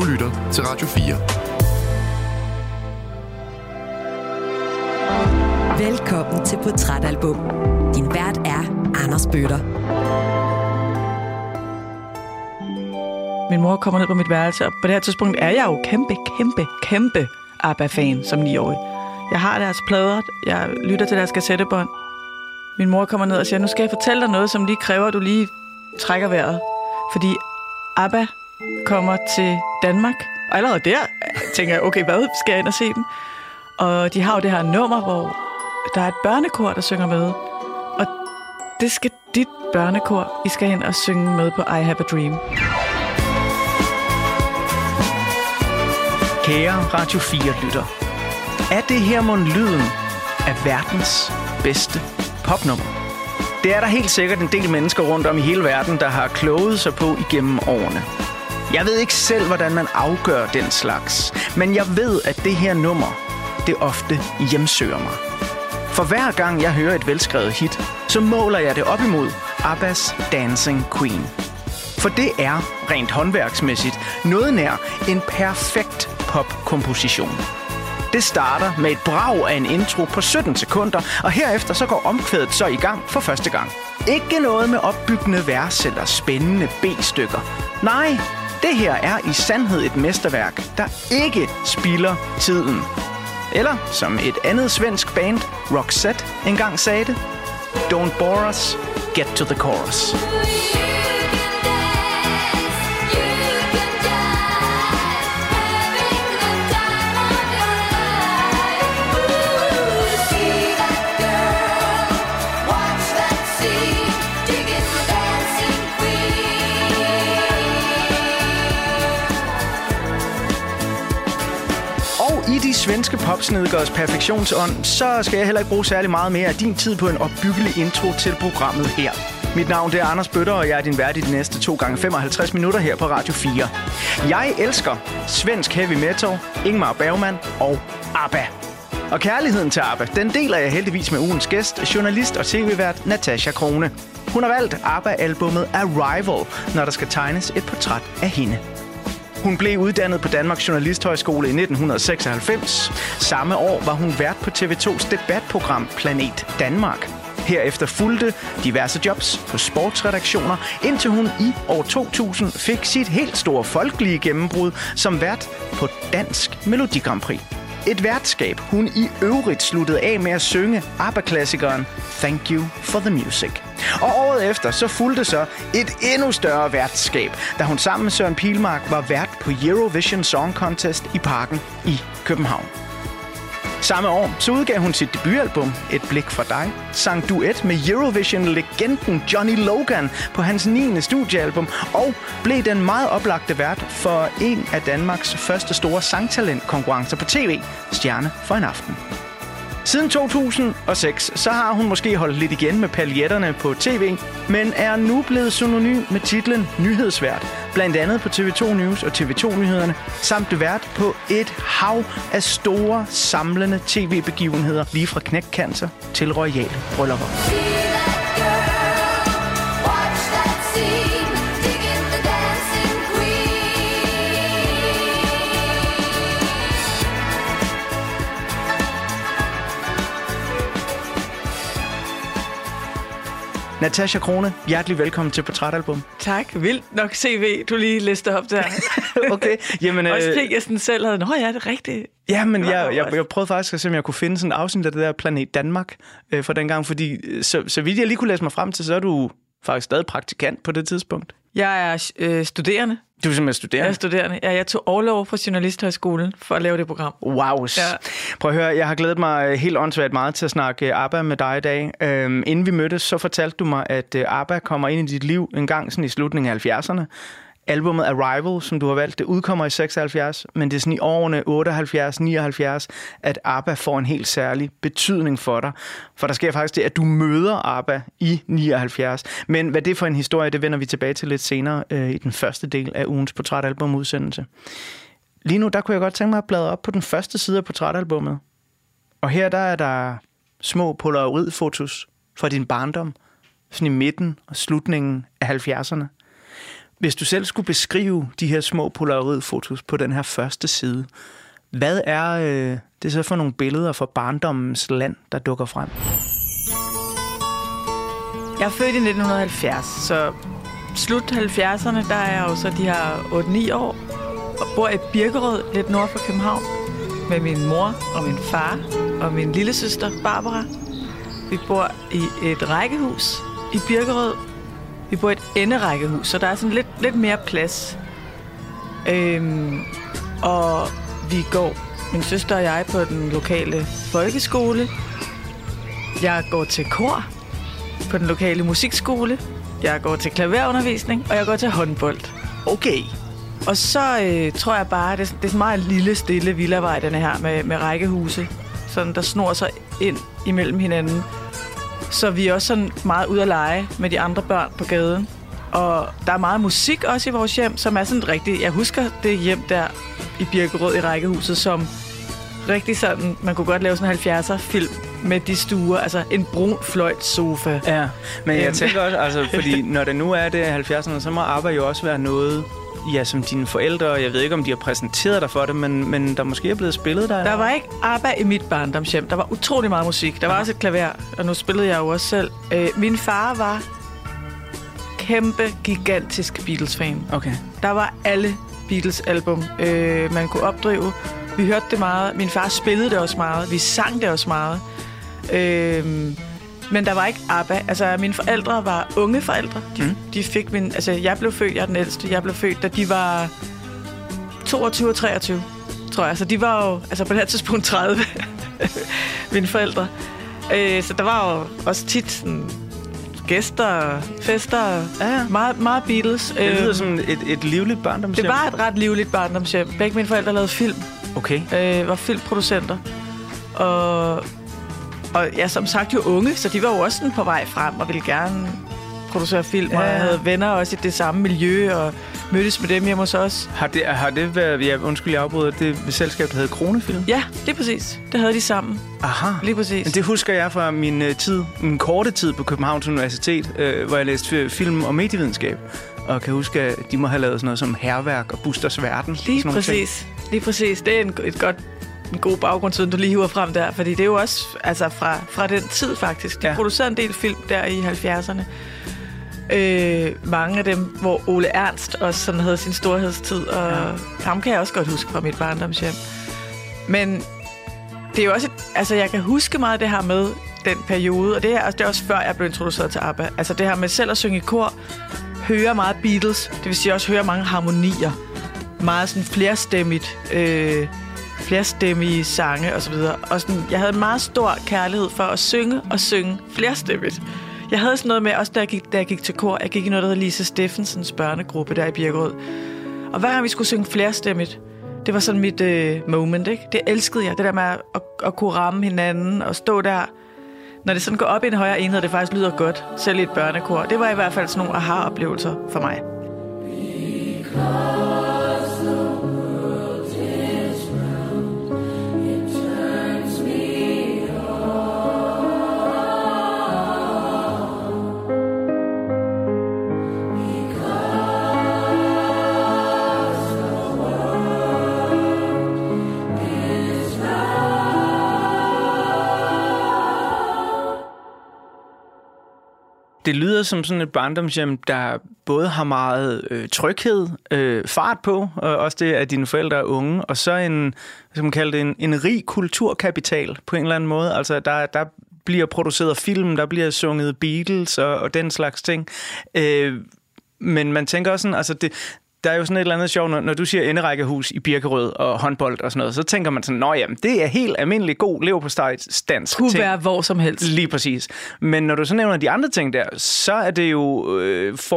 Du lytter til Radio 4. Velkommen til Portrætalbum. Din vært er Anders Bøtter. Min mor kommer ned på mit værelse, og på det her tidspunkt er jeg jo kæmpe ABBA-fan som 9-årig. Jeg har deres plader, jeg lytter til deres kassettebånd. Min mor kommer ned og siger, nu skal jeg fortælle dig noget, som lige kræver, at du lige trækker vejret. Fordi ABBA kommer til Danmark. Og allerede der tænker jeg, okay, hvad skal jeg ind og se dem? Og de har jo det her nummer, hvor der er et børnekor, der synger med. Og det skal dit børnekor, I skal hen og synge med på I Have a Dream. Kære Radio 4-lytter, er det her mon lyden af verdens bedste popnummer? Det er der helt sikkert en del mennesker rundt om i hele verden, der har kloget sig på igennem årene. Jeg ved ikke selv, hvordan man afgør den slags, men jeg ved, at det her nummer, det ofte hjemsøger mig. For hver gang jeg hører et velskrevet hit, så måler jeg det op imod ABBA's Dancing Queen. For det er, rent håndværksmæssigt, noget nær en perfekt popkomposition. Det starter med et brag af en intro på 17 sekunder, og herefter så går omkvædet så i gang for første gang. Ikke noget med opbyggende vers eller spændende B-stykker. Nej, det her er i sandhed et mesterværk, der ikke spilder tiden. Eller, som et andet svensk band, Roxette, engang sagde det, Don't bore us, get to the chorus. I de svenske popsnedgøres perfektionsånd, så skal jeg heller ikke bruge særlig meget mere af din tid på en opbyggelig intro til programmet her. Mit navn er Anders Bøtter, og jeg er din vært i de næste 2x55 minutter her på Radio 4. Jeg elsker svensk heavy metal, Ingmar Bergman og ABBA. Og kærligheden til ABBA, den deler jeg heldigvis med ugens gæst, journalist og tv-vært Natasja Krone. Hun har valgt ABBA-albummet Arrival, når der skal tegnes et portræt af hende. Hun blev uddannet på Danmarks Journalisthøjskole i 1996. Samme år var hun vært på TV2's debatprogram Planet Danmark. Herefter fulgte diverse jobs på sportsredaktioner, indtil hun i år 2000 fik sit helt store folkelige gennembrud som vært på Dansk Melodi Grand Prix. Et værtskab, hun i øvrigt sluttede af med at synge ABBA-klassikeren Thank You for the Music. Og året efter så fulgte så et endnu større værtskab, da hun sammen med Søren Pilmark var vært på Eurovision Song Contest i Parken i København. Samme år så udgav hun sit debutalbum Et blik fra dig, sang duet med Eurovision-legenden Johnny Logan på hans 9. studiealbum og blev den meget oplagte vært for en af Danmarks første store sangtalentkonkurrencer på tv, Stjerne for en aften. Siden 2006 så har hun måske holdt lidt igen med paljetterne på tv, men er nu blevet synonym med titlen nyhedsvært, blandt andet på TV2 News og TV2 Nyhederne, samt vært på et hav af store, samlende tv-begivenheder, lige fra knækkancer til royale bryllupper. Natasja Krone, hjertelig velkommen til Portrætalbum. Tak. Vildt nok CV, du lige lister op der. Okay. Jamen, også tænkte jeg sådan selv, at nå ja, det er rigtigt. Jamen, jeg prøvede faktisk at se, om jeg kunne finde sådan et afsnit af det der Planet Danmark fra dengang, fordi så vidt jeg lige kunne læse mig frem til, så er du faktisk stadig praktikant på det tidspunkt. Jeg er studerende. Du er simpelthen studerende? Jeg er studerende. Ja, jeg tog overlov fra Journalisthøjskolen for at lave det program. Wow. Ja. Prøv at høre, jeg har glædet mig helt åndssvagt meget til at snakke ABBA med dig i dag. Inden vi mødtes, så fortalte du mig, at ABBA kommer ind i dit liv en gang sådan i slutningen af 70'erne. Albummet Arrival, som du har valgt, det udkommer i 76, men det er sådan i årene 78-79, at ABBA får en helt særlig betydning for dig. For der sker faktisk det, at du møder ABBA i 79. Men hvad det er for en historie, det vender vi tilbage til lidt senere i den første del af ugens portrætalbumudsendelse. Lige nu, der kunne jeg godt tænke mig at bladre op på den første side af portrætalbummet. Og her der er der små polaroidfotos fra din barndom, sådan i midten og slutningen af 70'erne. Hvis du selv skulle beskrive de her små polaroidfotos på den her første side, hvad er det så for nogle billeder fra barndommens land, der dukker frem? Jeg er født i 1970, så slut 70'erne, der er jeg jo så de her 8-9 år, og bor i Birkerød, lidt nord for København, med min mor og min far og min lillesøster Barbara. Vi bor i et rækkehus i Birkerød. Vi bor i et enderækkehus, så der er sådan lidt mere plads. Og vi går, min søster og jeg, på den lokale folkeskole. Jeg går til kor på den lokale musikskole. Jeg går til klaverundervisning, og jeg går til håndbold. Okay. Og så tror jeg bare, det er sådan meget lille, stille villavej, den her med rækkehuse, sådan, der snor sig ind imellem hinanden. Så vi er også sådan meget ude at lege med de andre børn på gaden. Og der er meget musik også i vores hjem, som er sådan rigtig... Jeg husker det hjem der i Birkerød i rækkehuset, som rigtig sådan... Man kunne godt lave sådan en 70'er-film med de stuer. Altså en brun fløjtsofa. Ja, men jeg tænker også... Altså, fordi når det nu er det 70'erne, så må ABBA jo også være noget... Ja, som dine forældre, jeg ved ikke, om de har præsenteret dig for det, men der måske er blevet spillet der? Der var ikke ABBA i mit barndomshjem. Der var utrolig meget musik. Der var også et klaver, og nu spillede jeg jo også selv. Min far var kæmpe, gigantisk Beatles-fan. Okay. Der var alle Beatles-album, man kunne opdrive. Vi hørte det meget. Min far spillede det også meget. Vi sang det også meget. Men der var ikke ABBA. Altså, mine forældre var unge forældre. De fik min... Altså, jeg blev født, jeg er den ældste. Jeg blev født, da de var 22 og 23, tror jeg. Så de var jo... Altså, på det her tidspunkt 30, mine forældre. Så der var jo også tit sådan, gæster, fester, ja. Meget, meget Beatles. Det lyder som et livligt barndomshjem. Det var et ret livligt barndomshjem. Begge mine forældre lavede film. Okay. Var filmproducenter. Og jeg som sagt jo unge, så de var jo også sådan på vej frem og ville gerne producere film, ja. Og jeg havde venner også i det samme miljø og mødtes med dem hjemme hos os. Har det været, ja, undskyld jeg afbryder, det selskab, der hed Kronefilm? Ja, det er præcis. Det havde de sammen. Aha. Lige præcis. Men det husker jeg fra min korte tid på Københavns Universitet, hvor jeg læste film og medievidenskab. Og kan huske, at de må have lavet sådan noget som Hærværk og Busters Verden. Lige præcis. Lige præcis. Det er et godt... En god baggrund, siden du lige hiver frem der, fordi det er jo også altså fra den tid faktisk. De producerede en del film der i 70'erne. Mange af dem, hvor Ole Ernst også sådan havde sin storhedstid, og ham kan jeg også godt huske fra mit barndomshjem. Men det er jo også, altså jeg kan huske meget det her med den periode, og det er også før jeg blev introduceret til ABBA. Altså det her med selv at synge i kor, høre meget Beatles, det vil sige også høre mange harmonier, meget sådan flerstemmigt, flerstemmige sange og så videre. Og sådan, jeg havde en meget stor kærlighed for at synge flerstemmigt. Jeg havde sådan noget med, også da jeg gik til kor, jeg gik i noget, der hedder Lise Steffensens børnegruppe der i Birkerød. Og hver gang vi skulle synge flerstemmigt, det var sådan mit moment, ikke? Det elskede jeg, det der med at kunne ramme hinanden og stå der. Når det sådan går op i en højere enhed, det faktisk lyder godt, selv i et børnekor. Det var i hvert fald sådan nogle aha-oplevelser for mig. Det lyder som sådan et barndomshjem, der både har meget tryghed, fart på, og også det, at dine forældre er unge, og så en, som man kalder det, en rig kulturkapital på en eller anden måde. Altså, der bliver produceret film, der bliver sunget Beatles og den slags ting. Men man tænker også sådan, altså det... Der er jo sådan et eller andet sjovt, når du siger enderækkehus i Birkerød og håndbold og sådan noget, så tænker man sådan, nå jamen, det er helt almindelig god leverpostejsdansk ting. Kunne være hvor som helst. Lige præcis. Men når du så nævner de andre ting der, så er det jo,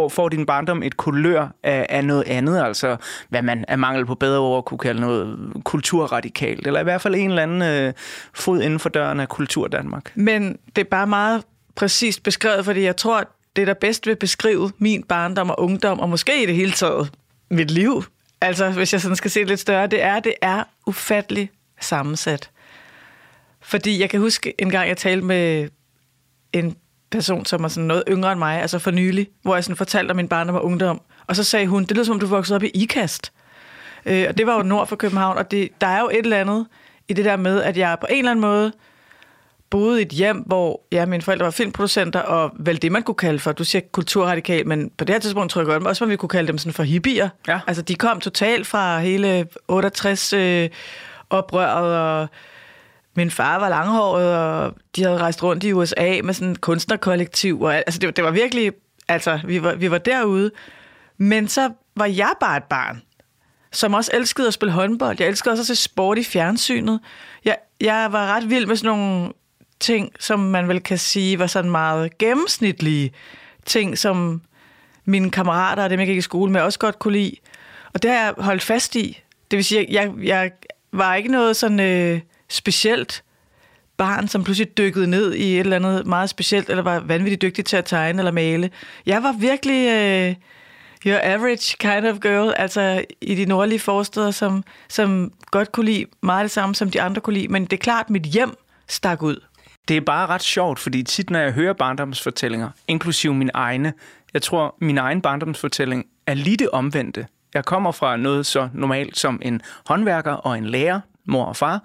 får din barndom et kulør af noget andet, altså hvad man af mangel på bedre ord kunne kalde noget kulturradikalt, eller i hvert fald en eller anden fod inden for døren af kultur Danmark. Men det er bare meget præcist beskrevet, fordi jeg tror, det der bedst vil beskrive min barndom og ungdom, og måske i det hele taget, mit liv, altså hvis jeg sådan skal se det lidt større, det er ufattelig sammensat. Fordi jeg kan huske en gang, jeg talte med en person, som er sådan noget yngre end mig, altså for nylig, hvor jeg sådan fortalte om min barndom og ungdom, Og så sagde hun, det lyder som om, du voksede op i Ikast. Og det var jo nord for København, og der er jo et eller andet i det der med, at jeg på en eller anden måde boede i et hjem, hvor mine forældre var filmproducenter, og vel det, man kunne kalde for, du siger kulturradikal, men på det her tidspunkt tror jeg godt, også man ville kunne kalde dem sådan for hippier. Ja. Altså, de kom totalt fra hele 68-oprøret, og min far var langhåret, og de havde rejst rundt i USA med sådan et kunstnerkollektiv, og altså, det var virkelig, altså, vi var derude. Men så var jeg bare et barn, som også elskede at spille håndbold. Jeg elskede også at se sport i fjernsynet. Jeg var ret vild med sådan nogle ting, som man vel kan sige var sådan meget gennemsnitlige ting, som mine kammerater og dem, jeg gik i skole med, også godt kunne lide. Og det har jeg holdt fast i. Det vil sige, jeg var ikke noget sådan specielt barn, som pludselig dykkede ned i et eller andet meget specielt, eller var vanvittigt dygtig til at tegne eller male. Jeg var virkelig your average kind of girl, altså i de nordlige forsteder, som godt kunne lide meget det samme, som de andre kunne lide. Men det er klart, mit hjem stak ud. Det er bare ret sjovt, fordi tit, når jeg hører barndomsfortællinger, inklusive min egne, jeg tror, min egen barndomsfortælling er lige det omvendte. Jeg kommer fra noget så normalt som en håndværker og en lærer, mor og far,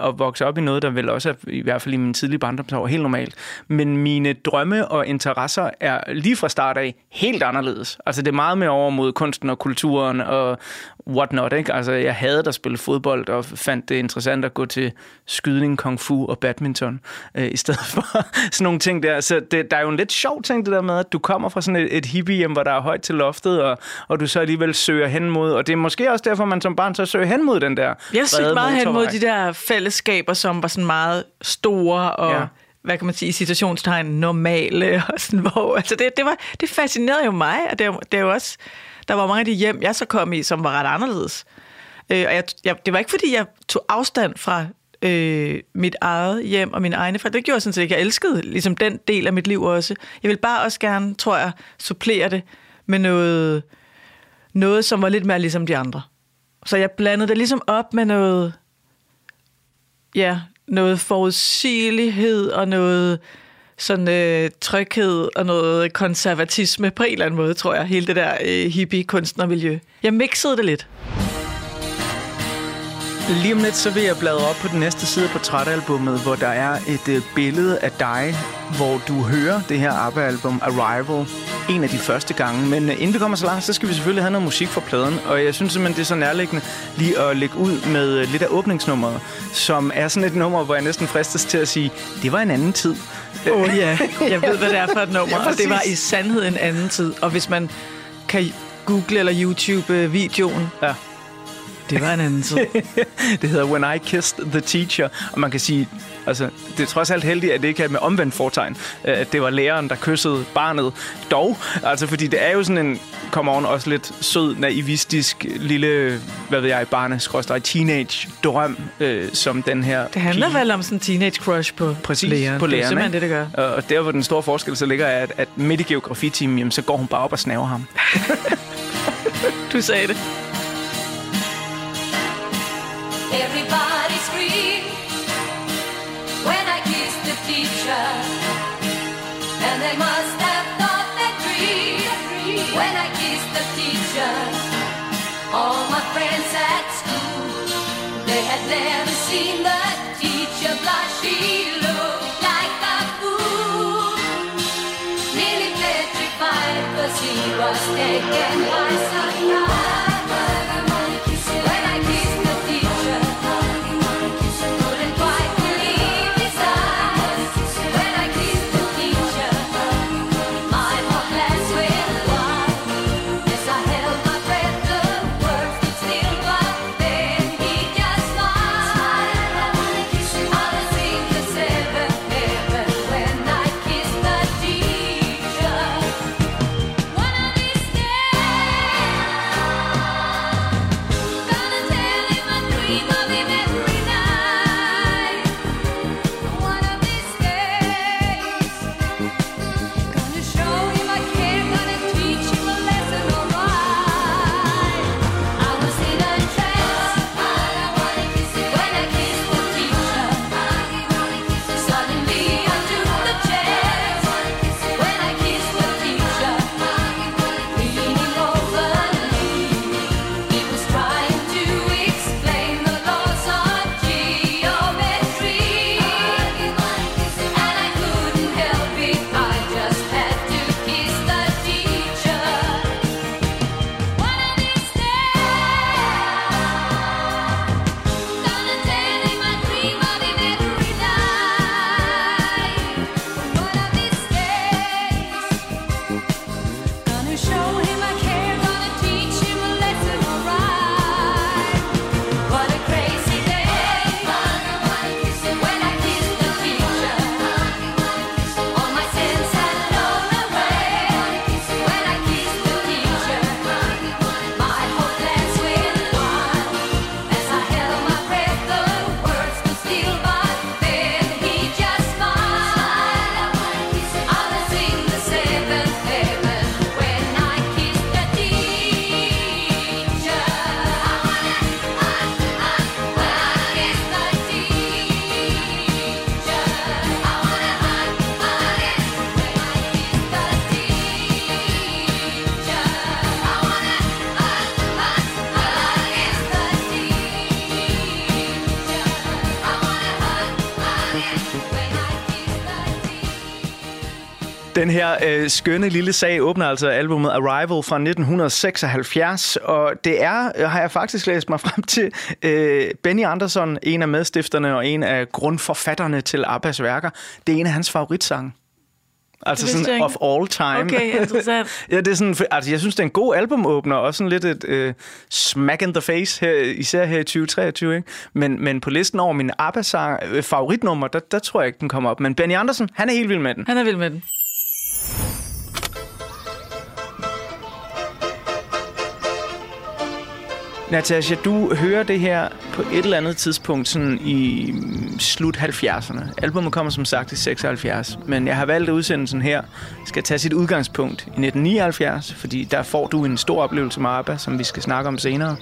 og vokser op i noget, der vel også er, i hvert fald i mine tidlige barndomsår, helt normalt. Men mine drømme og interesser er lige fra start af helt anderledes. Altså, det er meget mere over mod kunsten og kulturen og whatnot, ikke? Altså, jeg havde at spille fodbold og fandt det interessant at gå til skydning, kung fu og badminton i stedet for sådan nogle ting der. Så der er jo en lidt sjov ting, det der med, at du kommer fra sådan et hippiehjem, hvor der er højt til loftet, og du så alligevel søger hen mod, og det er måske også derfor, man som barn så søger hen mod den der. Jeg søgte meget hen mod de der fællesskaber, som var sådan meget store og, hvad kan man sige, i situationstegn, normale og sådan, hvor, altså det fascinerede jo mig, og det er jo også, der var mange af de hjem, jeg så kom i, som var ret anderledes. Og det var ikke, fordi jeg tog afstand fra mit eget hjem og mine egne forældre. Det gjorde sådan set ikke. Jeg elskede ligesom den del af mit liv også. Jeg ville bare også gerne, tror jeg, supplere det med noget, som var lidt mere ligesom de andre. Så jeg blandede det ligesom op med noget forudsigelighed og noget sådan tryghed og noget konservatisme på en eller anden måde, tror jeg, hele det der hippie-kunstnermiljø. Jeg mixede det lidt. Lige om lidt, så vil jeg bladre op på den næste side af portrætalbummet, hvor der er et billede af dig, hvor du hører det her ABBA-album Arrival en af de første gange. Men inden vi kommer så langt, så skal vi selvfølgelig have noget musik fra pladen, og jeg synes simpelthen, det er så nærliggende lige at lægge ud med lidt af åbningsnummeret, som er sådan et nummer, hvor jeg næsten fristes til at sige, det var en anden tid. Jeg ved, hvad det er for et nummer, og det var i sandhed en anden tid. Og hvis man kan google eller YouTube videoen... Ja. Det var en anden tid. Det hedder When I Kissed the Teacher, og man kan sige, altså, det er trods alt heldigt, at det ikke er med omvendt fortegn, at det var læreren, der kyssede barnet dog, altså fordi det er jo sådan en, come on, også lidt sød, naivistisk lille, hvad ved jeg, teenage-drøm, som den her... Det handler vel om sådan en teenage-crush på læreren. På læreren, det er simpelthen det gør. Og der, hvor den store forskel så ligger, er, at midt i geografitimen, jamen, så går hun bare op og snaver ham. Du sagde det. Everybody screamed when I kissed the teacher, and they must have thought that dream when I kissed the teacher. All my friends at school, they had never seen the teacher blush. She looked like a fool, nearly petrified, but she was taken by surprise. Den her skønne lille sag åbner altså albumet Arrival fra 1976, og det er, har jeg faktisk læst mig frem til, Benny Andersson, en af medstifterne og en af grundforfatterne til ABBAs værker. Det er en af hans favoritsange. Altså sådan of all time. Okay, interessant. Ja, det er sådan, altså jeg synes, det er en god albumåbner, og sådan lidt et smack in the face, her, især her i 2023. Ikke? Men på listen over mine ABBA-favoritnummer, der tror jeg ikke, den kommer op. Men Benny Andersson, han er helt vild med den. Han er vild med den. Natasja, du hører det her på et eller andet tidspunkt sådan i slut 70'erne. Albumet kommer som sagt i 76, men jeg har valgt, at udsendelsen her skal tage sit udgangspunkt i 1979, fordi der får du en stor oplevelse med ABBA, som vi skal snakke om senere.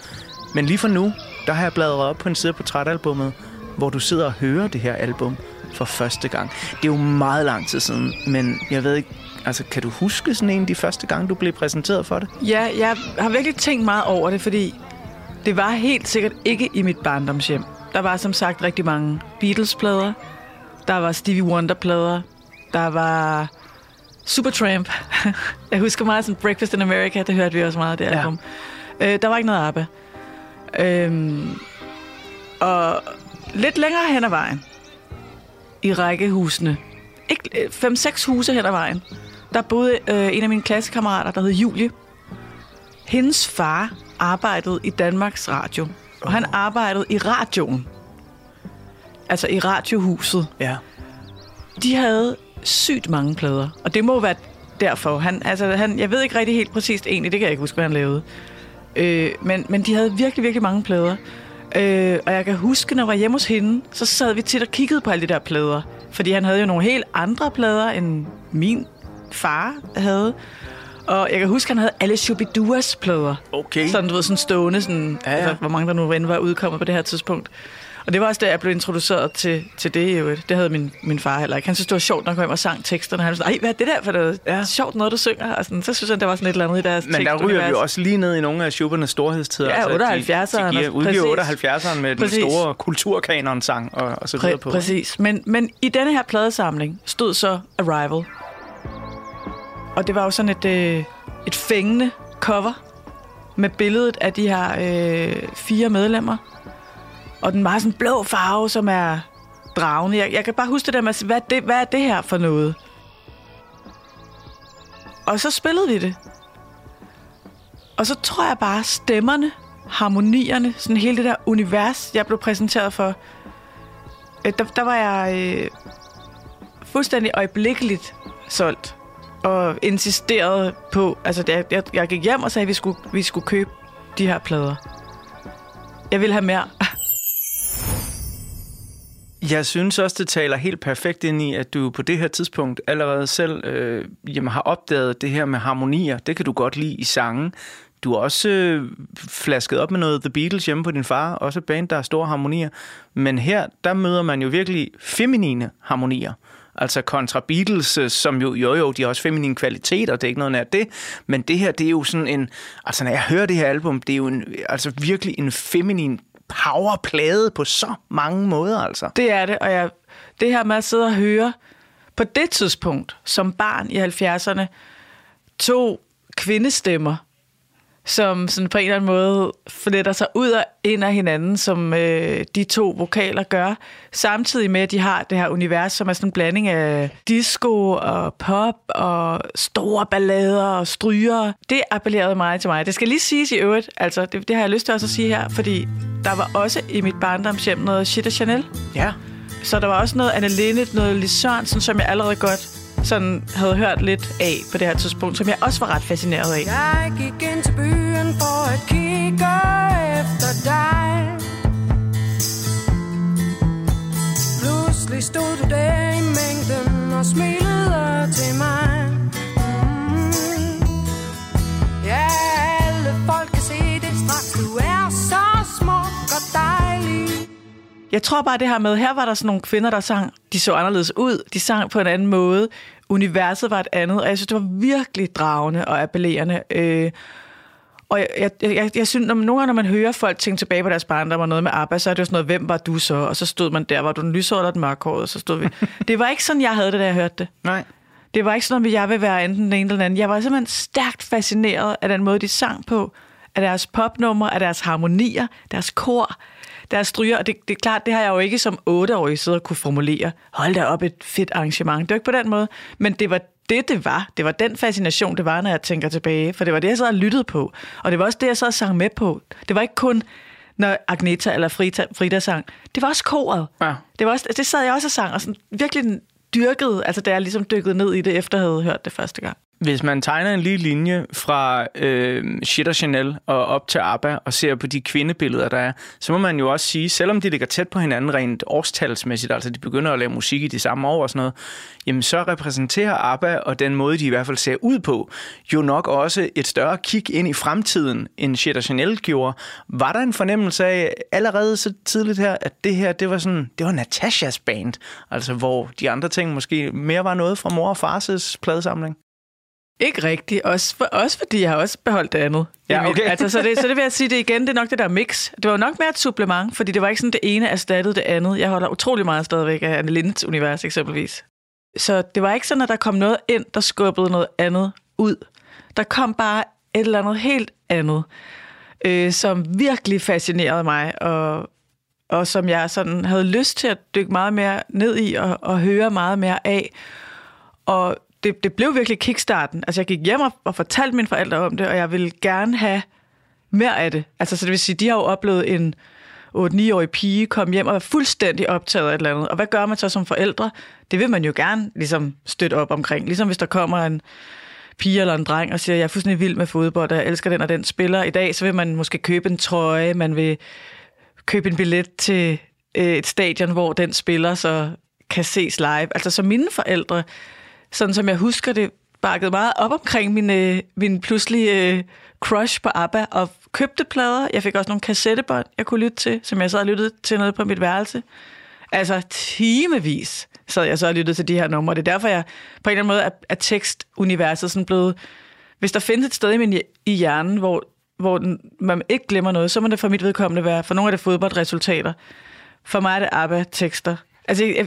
Men lige for nu, der har jeg bladret op på en side på portrætalbummet, hvor du sidder og hører det her album for første gang. Det er jo meget lang tid siden, men jeg ved ikke, altså, kan du huske sådan en af de første gange, du blev præsenteret for det? Ja, jeg har virkelig tænkt meget over det, fordi det var helt sikkert ikke i mit barndomshjem. Der var som sagt rigtig mange Beatles-plader. Der var Stevie Wonder-plader. Der var Supertramp. Jeg husker meget sådan Breakfast in America. Det hørte vi også meget af det album. Ja. Der var ikke noget ABBA. Og lidt længere hen ad vejen. I rækkehusene. 5-6 huse hen ad vejen. Der boede en af mine klassekammerater, der hed Julie. Hendes far arbejdede i Danmarks Radio, og han arbejdede i radioen. Altså i radiohuset. Ja. De havde sygt mange plader, og det må være derfor. Han, jeg ved ikke rigtig helt præcist egentlig, det kan jeg ikke huske, hvad han lavede. Men de havde virkelig, virkelig mange plader. Og jeg kan huske, når jeg var hjemme hos hende, så sad vi tit og kiggede på alle de der plader. Fordi han havde jo nogle helt andre plader, end min far havde. Og jeg kan huske, han havde alle Shubiduas plader. Okay. Sådan, du ved, sådan stående, sådan, ja, ja. Altså, hvor mange der nu var udkommet på det her tidspunkt. Og det var også der, jeg blev introduceret til det, jo. Det havde min far heller ikke. Han synes, det var sjovt, når han kom hjem og sang teksterne. Han var sådan, ej, hvad er det der for noget? Ja. Sjovt noget, du synger. Og sådan, så synes han, der var sådan et eller andet i deres tekst. Men der ryger vi også lige ned i nogle af Schubert's storhedstider. Ja, 78'eren. De udgiver 78'eren med præcis. Den store kulturkanon-sang og så videre på. Præcis. Men i denne her pladesamling stod så Arrival. Og det var jo sådan et fængende cover med billedet af de her fire medlemmer. Og den meget sådan blå farve, som er dragende. Jeg kan bare huske det der med, hvad er det her for noget? Og så spillede vi det. Og så tror jeg bare, stemmerne, harmonierne, sådan hele det der univers, jeg blev præsenteret for. Der var jeg fuldstændig øjeblikkeligt solgt. Og insisterede på, altså jeg gik hjem og sagde, at vi skulle købe de her plader. Jeg ville have mere. Jeg synes også, det taler helt perfekt ind i, at du på det her tidspunkt allerede selv har opdaget det her med harmonier. Det kan du godt lide i sangen. Du har også flasket op med noget The Beatles hjemme på din far. Også et band, der har store harmonier. Men her, der møder man jo virkelig feminine harmonier. Altså kontra Beatles, som jo, de har også feminine kvaliteter, det er ikke noget nær det, men det her, det er jo sådan en, altså når jeg hører det her album, det er jo virkelig en feminin powerplade på så mange måder, altså. Det er det, og det her med at sidde og høre, på det tidspunkt, som barn i 70'erne, to kvindestemmer, som sådan på en eller anden måde fletter sig ud og ind af hinanden, som de to vokaler gør, samtidig med, at de har det her univers, som er sådan en blanding af disco og pop og store ballader og stryger. Det appellerede meget til mig. Det skal lige siges i øvrigt, altså det har jeg lyst til også at sige her, fordi der var også i mit barndomshjem noget Chita Chanel. Ja. Så der var også noget Anne Linnet, noget Lis Sørensen, som jeg allerede godt sådan havde hørt lidt af på det her tidspunkt, som jeg også var ret fascineret af. Jeg gik ind til byen for at kigge efter dig. Pludselig stod du der i mængden og smilede til mig. Ja, alle folk kan se det straks. Du er så smuk og dejlig. Jeg tror bare det her med, her var der sådan nogle kvinder, der sang, de så anderledes ud, de sang på en anden måde, universet var et andet, og jeg synes, det var virkelig dragende og appellerende. Og jeg synes, nogle gange, når man hører folk tænke tilbage på deres barndom og noget med ABBA, så er det jo sådan noget, hvem var du så? Og så stod man der, var du den lyshårede eller den mørkhårede? Så stod vi. Det var ikke sådan, jeg havde det, da jeg hørte det. Nej. Det var ikke sådan, at jeg vil være enten den ene eller den anden. Jeg var simpelthen stærkt fascineret af den måde, de sang på, af deres popnummer, af deres harmonier, deres kor, deres stryger. Og det er klart, det har jeg jo ikke som 8-årig siddet og kunne formulere. Hold da op, et fedt arrangement. Det var ikke på den måde, men det var det var. Det var den fascination, det var, når jeg tænker tilbage. For det var det, jeg så havde lyttet på. Og det var også det, jeg så sang med på. Det var ikke kun, når Agneta eller Frida sang. Det var også koret. Ja. Det var også, det sad jeg også og sang, og sådan virkelig dyrkede, altså da jeg ligesom dykkede ned i det, efter jeg havde hørt det første gang. Hvis man tegner en lille linje fra Chita Chanel og op til ABBA og ser på de kvindebilleder, der er, så må man jo også sige, selvom de ligger tæt på hinanden rent årstalsmæssigt, altså de begynder at lave musik i de samme år og sådan noget, jamen så repræsenterer ABBA og den måde, de i hvert fald ser ud på, jo nok også et større kig ind i fremtiden, end Chita Chanel gjorde. Var der en fornemmelse af allerede så tidligt her, at det her, det var Natasjas band, altså hvor de andre ting måske mere var noget fra mor og fars pladesamling? Ikke rigtigt, også fordi jeg har også beholdt det andet. Ja, okay. Altså, så det vil jeg sige det igen, det er nok det der mix. Det var jo nok mere et supplement, fordi det var ikke sådan, det ene erstattede det andet. Jeg holder utrolig meget stadigvæk af Anne Linds univers eksempelvis. Så det var ikke sådan, at der kom noget ind, der skubbede noget andet ud. Der kom bare et eller andet helt andet, som virkelig fascinerede mig, og som jeg sådan havde lyst til at dykke meget mere ned i og høre meget mere af. Og det blev virkelig kickstarten. Altså, jeg gik hjem og fortalte mine forældre om det, og jeg ville gerne have mere af det. Altså, så det vil sige, de har jo oplevet en 8-9-årig pige komme hjem og være fuldstændig optaget af et eller andet. Og hvad gør man så som forældre? Det vil man jo gerne ligesom støtte op omkring. Ligesom hvis der kommer en pige eller en dreng og siger, jeg er fuldstændig vild med fodbold, og jeg elsker den og den spiller i dag, så vil man måske købe en trøje, man vil købe en billet til et stadion, hvor den spiller så kan ses live. Altså, så mine forældre, sådan som jeg husker det, bakkede meget op omkring min pludselige crush på ABBA og købte plader. Jeg fik også nogle kassettebånd, jeg kunne lytte til, som jeg sad og lyttede til noget på mit værelse. Altså timevis sad jeg så og lyttede til de her numre. Det er derfor, jeg på en eller anden måde er tekstuniverset sådan blevet... Hvis der findes et sted i hjernen, hvor man ikke glemmer noget, så må det for mit vedkommende være. For nogle af det fodboldresultater. For mig er det ABBA-tekster. Altså...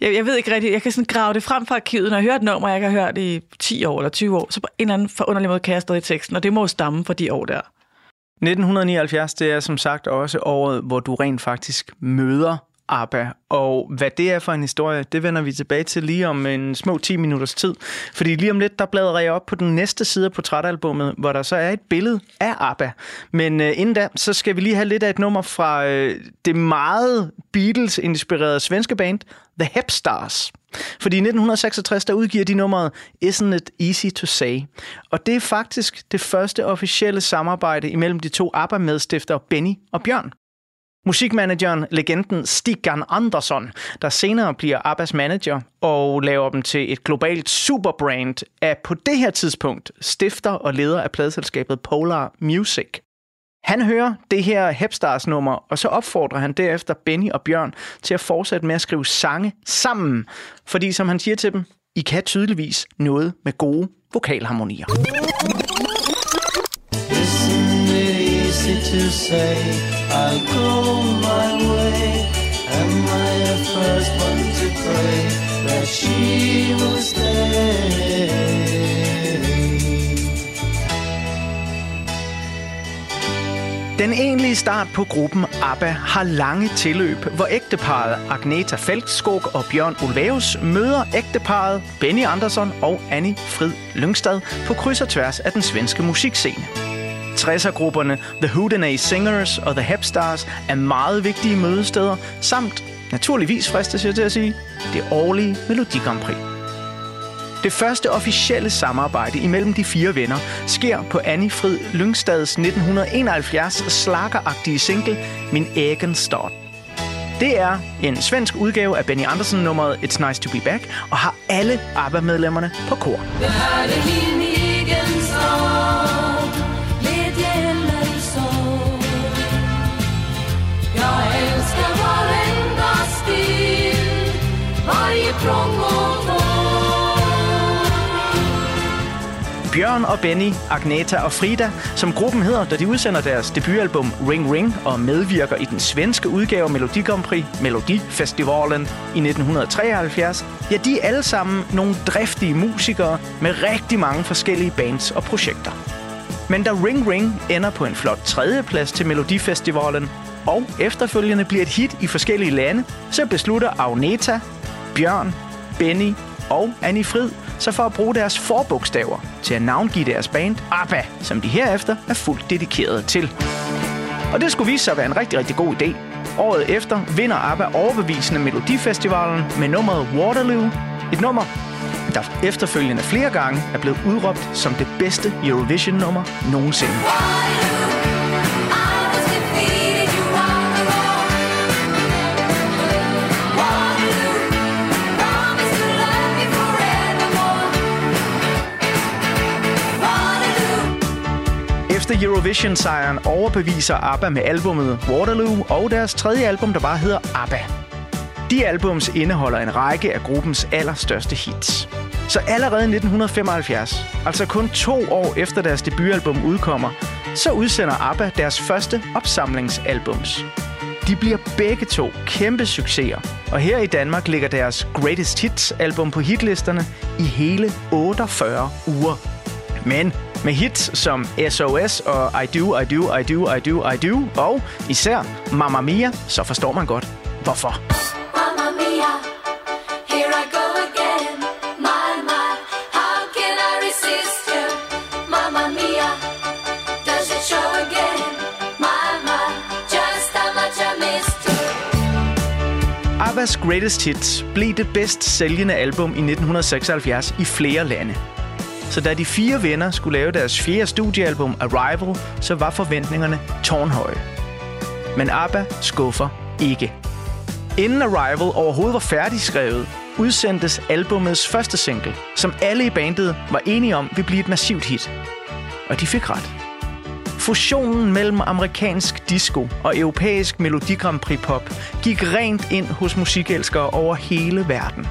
Jeg ved ikke rigtigt, jeg kan sådan grave det frem fra arkivet, når jeg hører et nummer, jeg ikke har hørt i 10 år eller 20 år, så på en eller anden forunderlig måde kan jeg stadig i teksten, og det må jo stamme fra de år der. 1979, det er som sagt også året, hvor du rent faktisk møder ABBA, og hvad det er for en historie, det vender vi tilbage til lige om en små 10 minutters tid, fordi lige om lidt, der bladrer jeg op på den næste side af portrætalbummet, hvor der så er et billede af ABBA, men inden da, så skal vi lige have lidt af et nummer fra det meget Beatles-inspirerede svenske band, The Hepstars. Fordi i 1966, der udgiver de nummeret Isn't It Easy to Say. Og det er faktisk det første officielle samarbejde imellem de to ABBA-medstiftere Benny og Bjørn. Musikmanageren, legenden Stjerne Andersson, der senere bliver ABBAs manager og laver dem til et globalt superbrand, er på det her tidspunkt stifter og leder af pladeselskabet Polar Music. Han hører det her Hepstars-nummer, og så opfordrer han derefter Benny og Bjørn til at fortsætte med at skrive sange sammen. Fordi, som han siger til dem, I kan tydeligvis noget med gode vokalharmonier. Den egentlige start på gruppen ABBA har lange tilløb, hvor ægteparret Agneta Fältskog og Bjørn Ulvaeus møder ægteparret Benny Andersson og Anni-Frid Lyngstad på kryds og tværs af den svenske musikscene. 60'er-grupperne The Hootenay Singers og The Hepstars er meget vigtige mødesteder, samt, naturligvis fristes jeg til at sige, det årlige Melodi Grand Prix. Det første officielle samarbejde imellem de fire venner sker på Anni-Frid Lyngstads 1971 slaggeragtige single Min Egen Start. Det er en svensk udgave af Benny Andersson-nummeret It's Nice to Be Back og har alle ABBA-medlemmerne på kor. Bjørn og Benny, Agneta og Frida, som gruppen hedder, da de udsender deres debutalbum Ring Ring og medvirker i den svenske udgave af Melodi Grand Prix, Melodifestivalen i 1973, ja, de er alle sammen nogle driftige musikere med rigtig mange forskellige bands og projekter. Men da Ring Ring ender på en flot tredjeplads til Melodifestivalen, og efterfølgende bliver et hit i forskellige lande, så beslutter Agneta, Bjørn, Benny og Anni-Frid så for at bruge deres forbogstaver til at navngive deres band ABBA, som de herefter er fuldt dedikeret til. Og det skulle vise sig at være en rigtig, rigtig god idé. Året efter vinder ABBA overbevisende Melodifestivalen med nummeret Waterloo, et nummer, der efterfølgende flere gange er blevet udråbt som det bedste Eurovision-nummer nogensinde. Efter Eurovision-sejren overbeviser ABBA med albumet Waterloo og deres tredje album, der bare hedder ABBA. De albums indeholder en række af gruppens allerstørste hits. Så allerede 1975, altså kun 2 år efter deres debutalbum udkommer, så udsender ABBA deres første opsamlingsalbums. De bliver begge to kæmpe succeser, og her i Danmark ligger deres Greatest Hits-album på hitlisterne i hele 48 uger. Men med hits som SOS og I Do, I Do, I Do, I Do, I Do og især Mamma Mia, så forstår man godt hvorfor. ABBA's Greatest Hits blev det bedst sælgende album i 1976 i flere lande. Så da de 4 venner skulle lave deres 4. studiealbum Arrival, så var forventningerne tårnhøje. Men ABBA skuffer ikke. Inden Arrival overhovedet var færdigskrevet, udsendtes albumets første single, som alle i bandet var enige om ville blive et massivt hit. Og de fik ret. Fusionen mellem amerikansk disco og europæisk Melodi Grand Prix pop gik rent ind hos musikelskere over hele verden.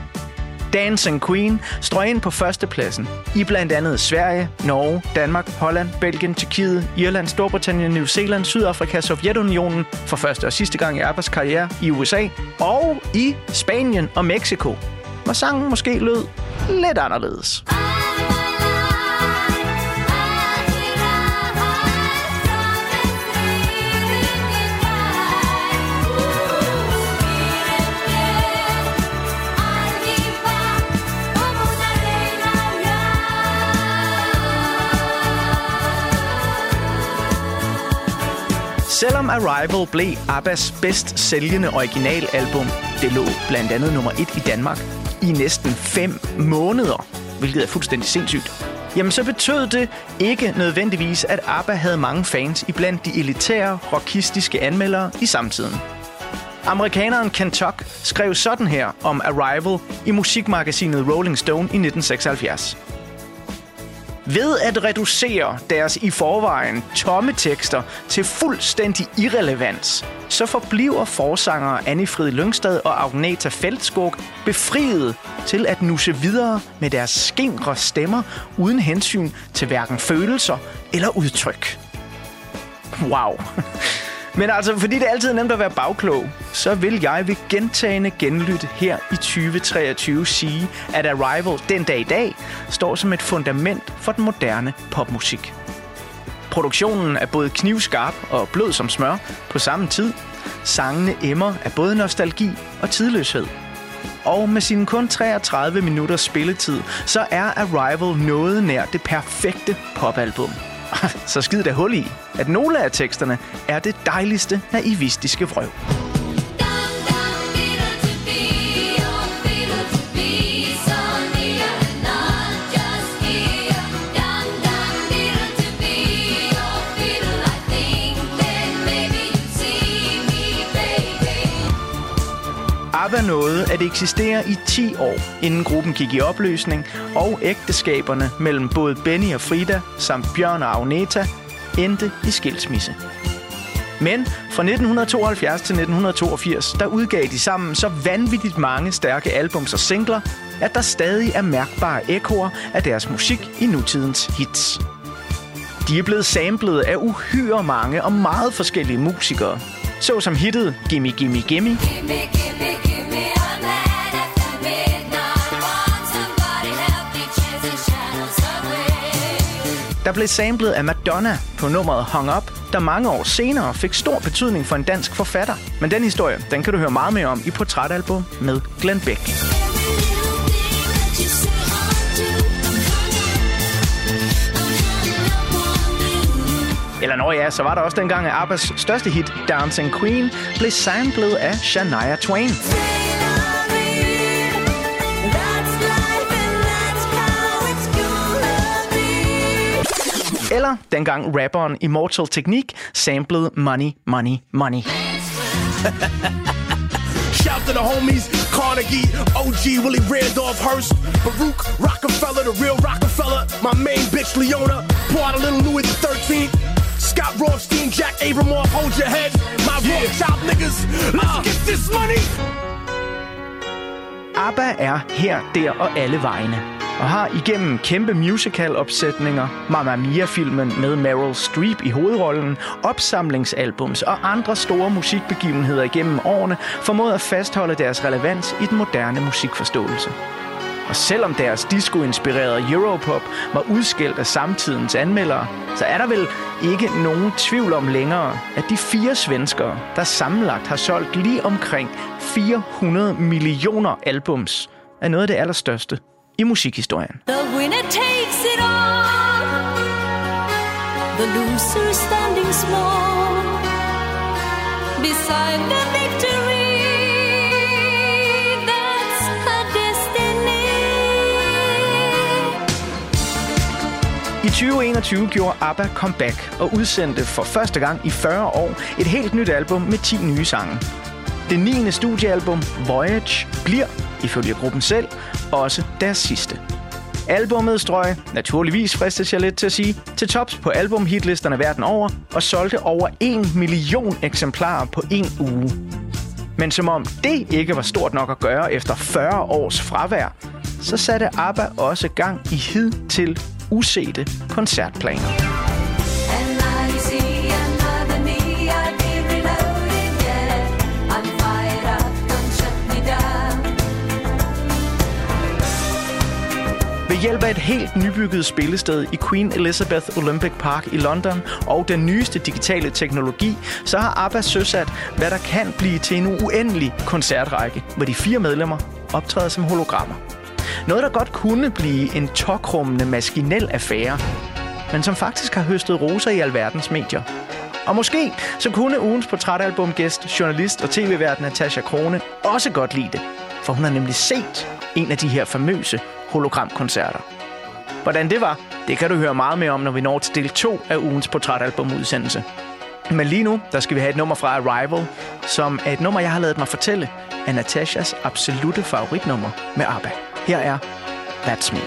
Dancing Queen strøg ind på førstepladsen i blandt andet Sverige, Norge, Danmark, Holland, Belgien, Tjekkiet, Irland, Storbritannien, New Zealand, Sydafrika, Sovjetunionen for første og sidste gang i ABBAs karriere i USA og i Spanien og Mexico, hvor sangen måske lød lidt anderledes. Selvom Arrival blev ABBAs bedst sælgende originalalbum, det lå blandt andet nummer 1 i Danmark i næsten 5 måneder, hvilket er fuldstændig sindssygt, jamen så betød det ikke nødvendigvis, at ABBA havde mange fans iblandt de elitære, rockistiske anmeldere i samtiden. Amerikaneren Ken Tuck skrev sådan her om Arrival i musikmagasinet Rolling Stone i 1976. Ved at reducere deres i forvejen tomme tekster til fuldstændig irrelevans, så forbliver forsangere Anni-Frid Lyngstad og Agneta Fältskog befriet til at nusse videre med deres skingre stemmer uden hensyn til hverken følelser eller udtryk. Wow. Men altså, fordi det altid er nemt at være bagklog, så vil jeg ved gentagende genlyt her i 2023 sige, at Arrival den dag i dag står som et fundament for den moderne popmusik. Produktionen er både knivskarp og blød som smør på samme tid. Sangene emmer af både nostalgi og tidløshed. Og med sine kun 33 minutters spilletid, så er Arrival noget nær det perfekte popalbum. Så skid da hul i, at nogle af teksterne er det dejligste naivistiske vrøv. ABBA nåede at eksistere i 10 år, inden gruppen gik i opløsning, og ægteskaberne mellem både Benny og Frida samt Bjørn og Agneta endte i skilsmisse. Men fra 1972 til 1982, der udgav de sammen så vanvittigt mange stærke albums og singler, at der stadig er mærkbare ekkoer af deres musik i nutidens hits. De er blevet samplet af uhyre mange og meget forskellige musikere, såsom hittet Gimme Gimme Gimme, der blev samplet af Madonna på nummeret Hung Up, der mange år senere fik stor betydning for en dansk forfatter. Men den historie, den kan du høre meget mere om i Portrætalbum med Glenn Beck. Eller nå ja, så var der også dengang, at ABBAs største hit, Dancing Queen, blev samplet af Shania Twain. Eller dengang rapperen Immortal Technique samplede Money, Money, Money. ABBA er her, der og alle vegne, og har igennem kæmpe musical-opsætninger, Mamma Mia-filmen med Meryl Streep i hovedrollen, opsamlingsalbums og andre store musikbegivenheder igennem årene, formået at fastholde deres relevans i den moderne musikforståelse. Og selvom deres disco-inspirerede Europop var udskældt af samtidens anmeldere, så er der vel ikke nogen tvivl om længere, at de 4 svenskere, der sammenlagt har solgt lige omkring 400 millioner albums, er noget af det allerstørste i musikhistorien. The winner takes it all. The loser standing small beside the victory. That's her destiny. I 2021 gjorde ABBA comeback og udsendte for første gang i 40 år et helt nyt album med 10 nye sange. Det 9. studiealbum, Voyage, bliver, ifølge gruppen selv, også deres sidste. Albummet strøg, naturligvis fristes jeg lidt til at sige, til tops på albumhitlisterne verden over, og solgte over 1 million eksemplarer på 1 uge. Men som om det ikke var stort nok at gøre efter 40 års fravær, så satte ABBA også gang i hidtil usete koncertplaner. Ved hjælp af et helt nybygget spillested i Queen Elizabeth Olympic Park i London og den nyeste digitale teknologi, så har ABBA søsat, hvad der kan blive til en uendelig koncertrække, hvor de 4 medlemmer optræder som hologrammer. Noget, der godt kunne blive en tokrummende maskinel affære, men som faktisk har høstet roser i alverdens medier. Og måske så kunne ugens portrætalbumgæst, journalist og tv-vært Natasja Krone også godt lide det, for hun har nemlig set en af de her famøse hologramkoncerter. Hvordan det var, det kan du høre meget mere om, når vi når til del 2 af ugens portrætalbumudsendelse. Men lige nu, der skal vi have et nummer fra Arrival, som er et nummer, jeg har ladet mig fortælle, er Natasjas absolutte favoritnummer med ABBA. Her er That's Me.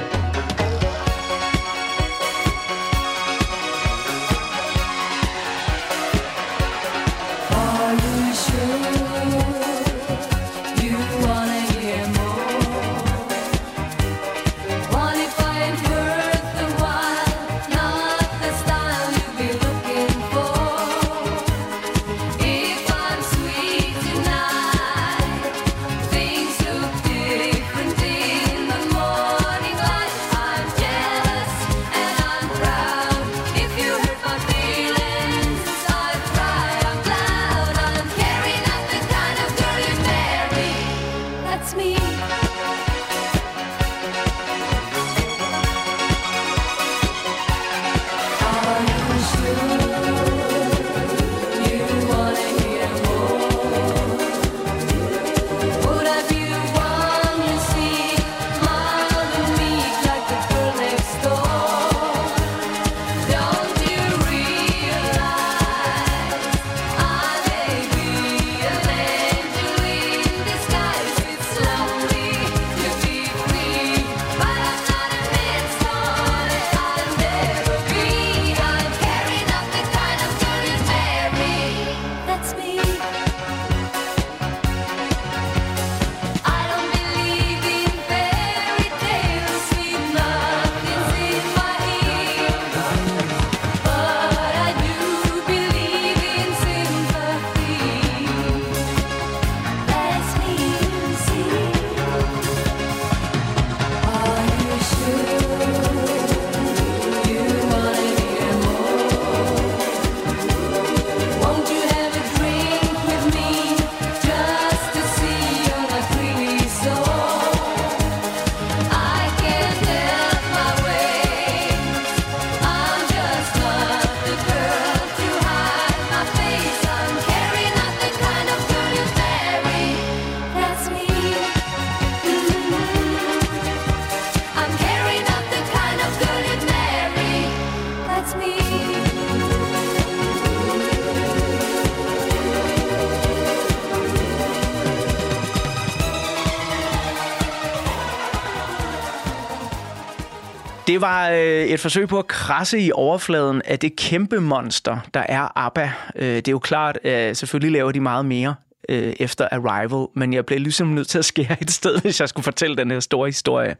Det var et forsøg på at krasse i overfladen af det kæmpe monster, der er ABBA. Det er jo klart, selvfølgelig laver de meget mere efter Arrival, men jeg blev ligesom nødt til at skære et sted, hvis jeg skulle fortælle den her store historie.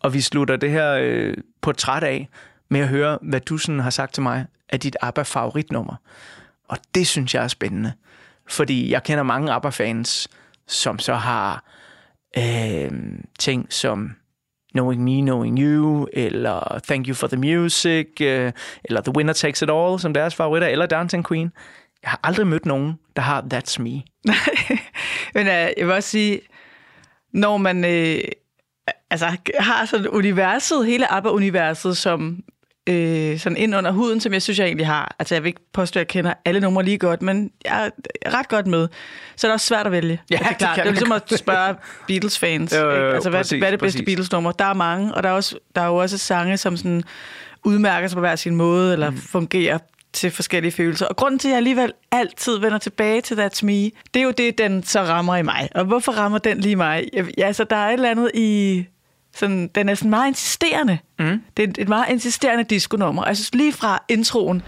Og vi slutter det her portræt af med at høre, hvad du sådan har sagt til mig, er dit ABBA-favoritnummer. Og det synes jeg er spændende, fordi jeg kender mange ABBA-fans, som så har ting som Knowing Me, Knowing You, eller Thank You for the Music, eller The Winner Takes It All, som deres favoritter, eller Dancing Queen. Jeg har aldrig mødt nogen, der har That's Me. Men jeg vil også sige, når man har sådan universet, hele ABBA-universet, som sådan ind under huden, som jeg synes, jeg egentlig har. Altså, jeg vil ikke påstå, at jeg kender alle numre lige godt, men jeg er ret godt med. Så er det også svært at vælge. Ja, det er ligesom at spørge Beatles-fans. Jo, altså, hvad er det bedste Beatles-nummer? Der er mange, og der er jo også sange, som sådan udmærker sig på hver sin måde, eller fungerer til forskellige følelser. Og grunden til, at jeg alligevel altid vender tilbage til That's Me, det er jo det, den så rammer i mig. Og hvorfor rammer den lige mig? Altså, der er et eller andet i... Sådan, den er sådan meget insisterende. Det er et meget insisterende diskonummer. Jeg synes lige fra introen,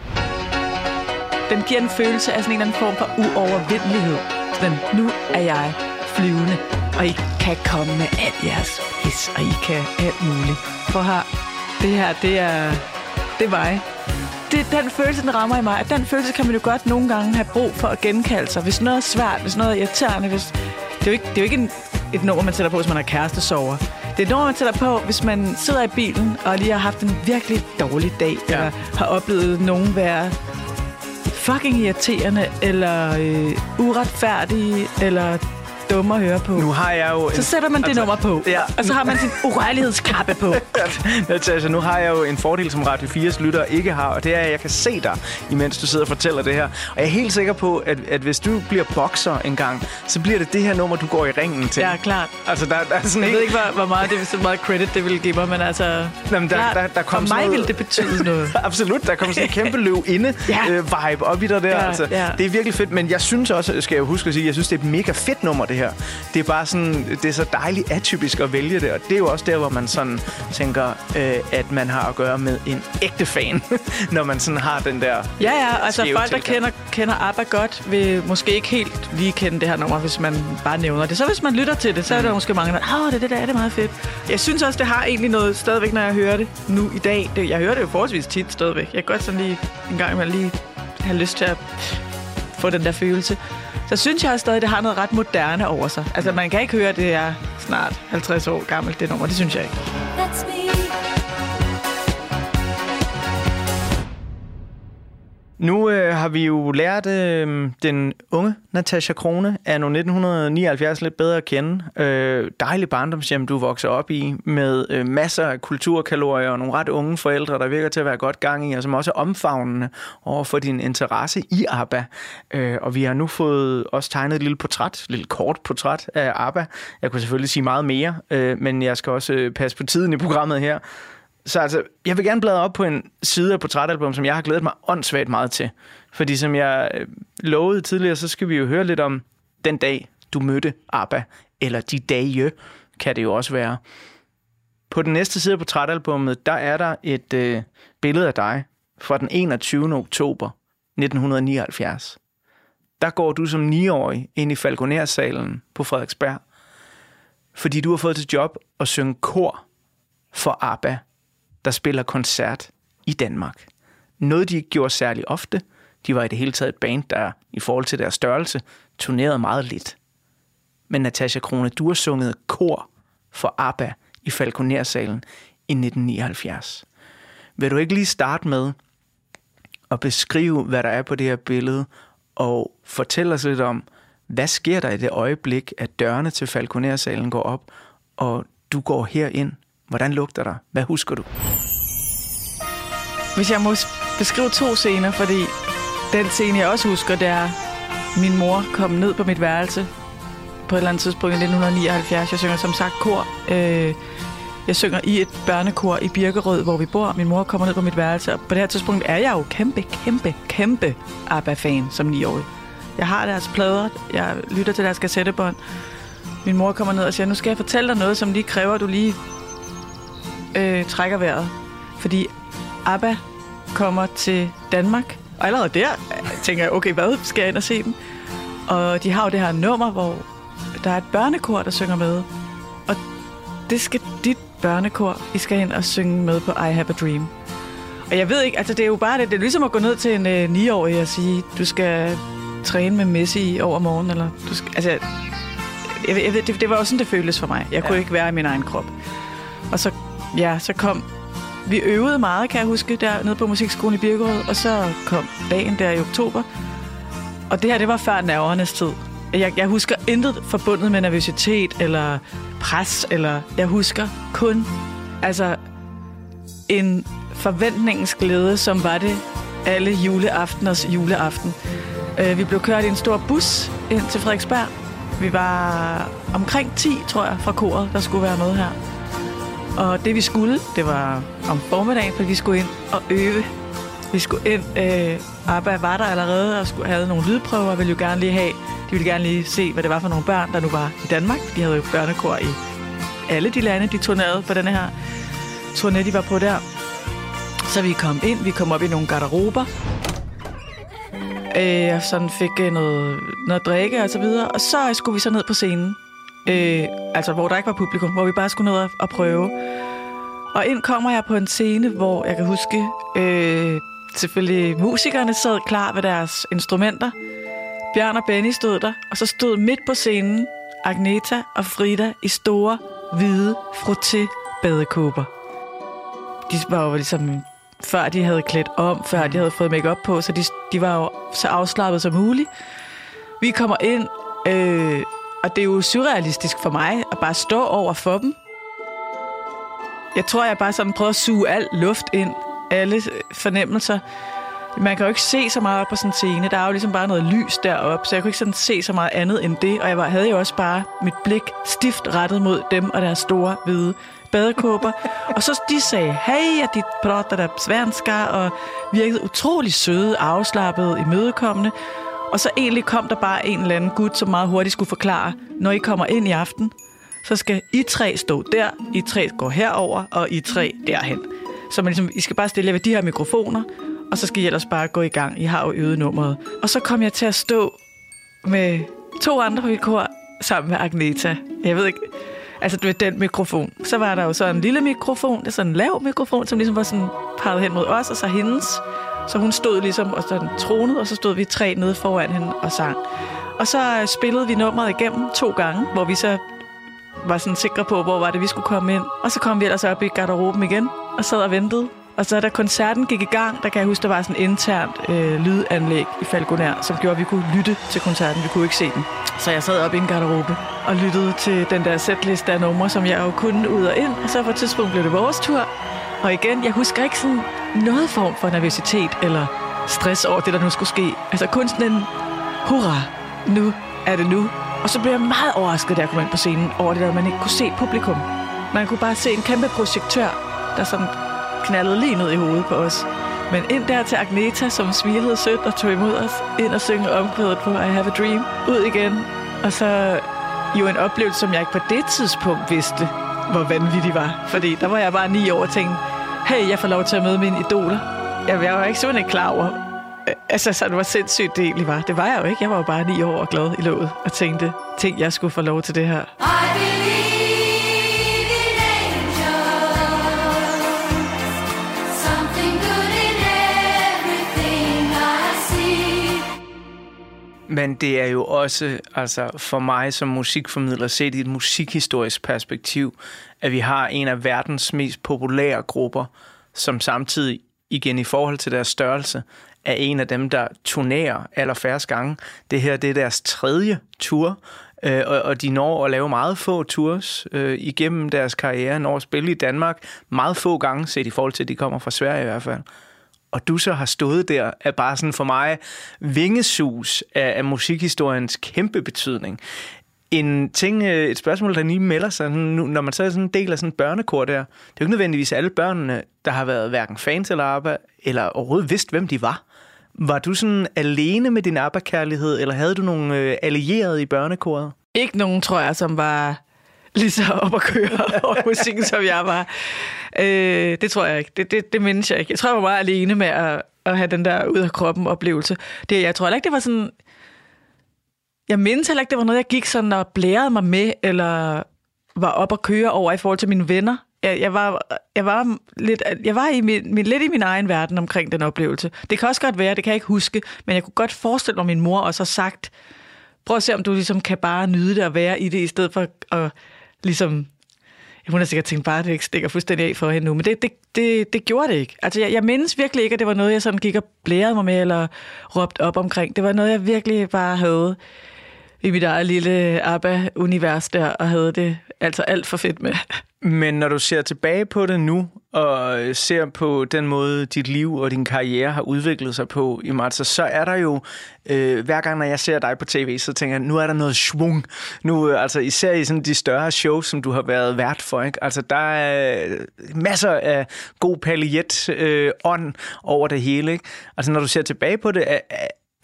den giver en følelse af sådan en eller anden form for uovervindelighed. Sådan, nu er jeg flyvende, og I kan komme med alt jeres pis, og I kan alt muligt. For det er mig. Den følelse, den rammer i mig, og den følelse kan man jo godt nogle gange have brug for at genkalde sig. Hvis noget er svært, hvis noget er irriterende, det er jo ikke et nummer, man sætter på, hvis man har kærestesover. Det er et nummer, man sætter på, hvis man sidder i bilen og lige har haft en virkelig dårlig dag, eller har oplevet nogen være fucking irriterende, eller uretfærdige, eller dumme at høre på. Nu har jeg jo... Så sætter man det nummer på, og så har man sin urørlighedskappe på. Natasja, nu har jeg jo en fordel, som Radio 4's lyttere ikke har, og det er, at jeg kan se dig, imens du sidder og fortæller det her. Og jeg er helt sikker på, at hvis du bliver bokser engang, så bliver det her nummer, du går i ringen til. Ja, klart. Altså, der er sådan jeg ved ikke, hvor meget credit det vil give mig, men altså... Jamen, der kom for mig ville det betyde noget. Absolut, der kom sådan en kæmpe løvinde vibe op i dig der. Ja, altså. Ja. Det er virkelig fedt, men jeg synes også, skal jeg huske at sige, jeg synes, det er et mega fedt nummer, det her. Det er bare sådan, det er så dejligt atypisk at vælge det, og det er jo også der, hvor man sådan tænker, at man har at gøre med en ægte fan, når man sådan har den der altså folk, der kender ABBA godt, vil måske ikke helt lige kende det her nummer, hvis man bare nævner det. Så hvis man lytter til det, så er der måske mange, der det er meget fedt. Jeg synes også, det har egentlig noget stadigvæk, når jeg hører det nu i dag. Jeg hører det jo forholdsvis tit stadigvæk. Jeg kan godt sådan lige en gang imellem lige have lyst til at få den der følelse. Så synes jeg også stadig, det har noget ret moderne over sig. Altså, man kan ikke høre, at det er snart 50 år gammelt, det nummer. Det synes jeg ikke. Nu har vi jo lært den unge Natasja Krone anno 1979 lidt bedre at kende. Dejlig barndomshjem, du vokser op i, med masser af kulturkalorier og nogle ret unge forældre, der virker til at være godt gang i, og som også er omfavnende over for din interesse i ABBA. Og vi har nu fået også tegnet et lille portræt, et lille kort portræt af ABBA. Jeg kunne selvfølgelig sige meget mere, men jeg skal også passe på tiden i programmet her. Så altså, jeg vil gerne bladre op på en side af portrætalbum, som jeg har glædet mig åndssvagt meget til. Fordi som jeg lovede tidligere, så skal vi jo høre lidt om den dag, du mødte ABBA. Eller de dage, kan det jo også være. På den næste side af portrætalbummet, der er der et billede af dig fra den 21. oktober 1979. Der går du som 9-årig ind i Falconer Salen på Frederiksberg, fordi du har fået til job at synge kor for ABBA, der spiller koncert i Danmark. Noget, de ikke gjorde særlig ofte. De var i det hele taget et band, der i forhold til deres størrelse turnerede meget lidt. Men Natasja Krone, du har sunget kor for ABBA i Falconer Salen i 1979. Vil du ikke lige starte med at beskrive, hvad der er på det her billede, og fortælle os lidt om, hvad sker der i det øjeblik, at dørene til Falconer Salen går op, og du går herind? Hvordan lugter der? Hvad husker du? Hvis jeg må beskrive to scener, fordi den scene, jeg også husker, det er min mor kom ned på mit værelse på et eller andet tidspunkt i 1979. Jeg synger som sagt kor. Jeg synger i et børnekor i Birkerød, hvor vi bor. Min mor kommer ned på mit værelse, og på det her tidspunkt er jeg jo kæmpe ABBA-fan som 9-årig. Jeg har deres plader, jeg lytter til deres kassettebånd. Min mor kommer ned og siger, nu skal jeg fortælle dig noget, som lige kræver, at du lige trækker vejret. fordi ABBA kommer til Danmark. Og allerede der tænker jeg, okay, hvad skal jeg ind og se dem? Og de har jo det her nummer, hvor der er et børnekor, der synger med. Og det skal dit børnekor, I skal ind og synge med på I Have a Dream. Og jeg ved ikke, altså det er jo bare det. Det er ligesom at gå ned til en 9-årig og sige, du skal træne med Messi over morgen. Eller, du skal, altså, jeg ved, det var også sådan, det føltes for mig. Jeg kunne ikke være i min egen krop. Og så, ja, så kom... Vi øvede meget, kan jeg huske, dernede på musikskolen i Birkerød, og så kom dagen der i oktober. Og det her, det var før nervernes tid. Jeg husker intet forbundet med nervøsitet eller pres, eller jeg husker kun altså en forventningens glæde, som var det alle juleafteners juleaften. Vi blev kørt i en stor bus ind til Frederiksberg. Vi var omkring 10, tror jeg, fra koret, der skulle være med her. Og det vi skulle, det var om formiddagen, for vi skulle ind og øve. Vi skulle ind, ABBA var der allerede og skulle have nogle lydprøver, og ville jo gerne lige have. De ville gerne lige se, hvad det var for nogle børn, der nu var i Danmark. De havde jo børnekor i alle de lande, de turnerede på denne her turné, de var på der. Så vi kom ind, vi kom op i nogle garderober, og sådan fik noget drikke og så videre. Og så skulle vi så ned på scenen. Altså hvor der ikke var publikum, hvor vi bare skulle ned og prøve. Og ind kommer jeg på en scene, hvor jeg kan huske selvfølgelig musikerne sad klar ved deres instrumenter. Bjørn og Benny stod der, og så stod midt på scenen Agneta og Frida i store, hvide frotté-badekåber. De var jo ligesom, før de havde klædt om, før de havde fået make-up på, så de var jo så afslappet som muligt. Vi kommer ind, og det er jo surrealistisk for mig at bare stå over for dem. Jeg tror, jeg bare sådan prøver at suge al luft ind, alle fornemmelser. Man kan jo ikke se så meget op på sådan en scene. Der er jo ligesom bare noget lys deroppe, så jeg kunne ikke sådan se så meget andet end det. Og jeg havde jo også bare mit blik stift rettet mod dem og deres store, hvide badekåber. Og så de sagde, hey, at de prater der svenska, og virkede utrolig søde, afslappede, imødekommende. Og så egentlig kom der bare en eller anden gut, som meget hurtigt skulle forklare, når I kommer ind i aften, så skal I tre stå der, I tre går herover og I tre derhen. Så man ligesom, I skal bare stille ved de her mikrofoner, og så skal I ellers bare gå i gang. I har jo øvet nummeret. Og så kom jeg til at stå med to andre på et kor sammen med Agneta. Jeg ved ikke, altså det var den mikrofon. Så var der jo så en lille mikrofon, det er sådan en lav mikrofon, som ligesom var sådan peget hen mod os, og så hendes. Så hun stod ligesom og sådan tronede, og så stod vi tre nede foran hende og sang. Og så spillede vi nummeret igennem 2 gange, hvor vi så var sådan sikre på, hvor var det, vi skulle komme ind. Og så kom vi ellers op i garderoben igen og sad og ventede. Og så da koncerten gik i gang, der kan jeg huske, der var sådan internt lydanlæg i Falconer, som gjorde, at vi kunne lytte til koncerten. Vi kunne ikke se den. Så jeg sad op i en garderobe og lyttede til den der setliste af numre, som jeg jo kunne ud og ind. Og så på et tidspunkt blev det vores tur. Og igen, jeg husker ikke sådan noget form for nervøsitet eller stress over det, der nu skulle ske. Altså kun sådan en, hurra, nu er det nu. Og så blev jeg meget overrasket, da jeg kom ind på scenen, over det der, at man ikke kunne se publikum. Man kunne bare se en kæmpe projektør, der sådan knaldede lige ned i hovedet på os. Men ind der til Agneta, som smilede sødt og tog imod os, ind og synge omkvædet på I Have a Dream, ud igen. Og så jo en oplevelse, som jeg ikke på det tidspunkt vidste, hvor vanvittig var. Fordi der var jeg bare 9 år og tænkte, hey, jeg får lov til at møde mine idoler. Jeg var ikke sådan ikke klar over, altså sådan, hvor sindssygt det egentlig var. Det var jeg jo ikke. Jeg var jo bare 9 år og glad i låget og tænkte, jeg skulle få lov til det her. Men det er jo også, altså for mig som musikformidler, set i et musikhistorisk perspektiv, at vi har en af verdens mest populære grupper, som samtidig, igen i forhold til deres størrelse, er en af dem, der turnerer allerfærrest gange. Det her, det er deres 3. tur, og de når at lave meget få tours igennem deres karriere, når at spille i Danmark meget få gange, set i forhold til, at de kommer fra Sverige i hvert fald. Og du så har stået der, er bare sådan for mig vingesus af musikhistoriens kæmpe betydning. En ting, et spørgsmål, der lige melder sig, når man så er sådan en del af sådan en børnekor der, det er jo ikke nødvendigvis alle børnene, der har været hverken fans eller ABBA, eller overhovedet vidste, hvem de var. Var du sådan alene med din ABBA-kærlighed, eller havde du nogle allierede i børnekoret? Ikke nogen, tror jeg, som var lige så op at køre over musikken, som jeg var. Det tror jeg ikke. Det mindes jeg ikke. Jeg tror, jeg var meget alene med at have den der ud af kroppen oplevelse. Jeg tror ikke, det var sådan... Jeg mindes heller ikke, det var noget, jeg gik sådan og blærede mig med, eller var op at køre over i forhold til mine venner. Jeg var lidt i min egen verden omkring den oplevelse. Det kan også godt være, det kan jeg ikke huske, men jeg kunne godt forestille mig, min mor også har sagt, prøv at se, om du ligesom kan bare nyde det og være i det, i stedet for at ligesom... Hun har sikkert tænkt, bare det ikke stikker fuldstændig af for hende nu, men det gjorde det ikke. Altså, jeg mindes virkelig ikke, at det var noget, jeg sådan gik og blærede mig med, eller råbte op omkring. Det var noget, jeg virkelig bare havde i mit eget lille ABBA-univers der, og havde det altså alt for fedt med. Men når du ser tilbage på det nu, og ser på den måde, dit liv og din karriere har udviklet sig på i marts, så er der jo, hver gang når jeg ser dig på tv, så tænker jeg, nu er der noget schwung. Nu, altså især i sådan de større shows, som du har været vært for, ikke? Altså der er masser af god paljet-ånd over det hele, ikke? Altså når du ser tilbage på det,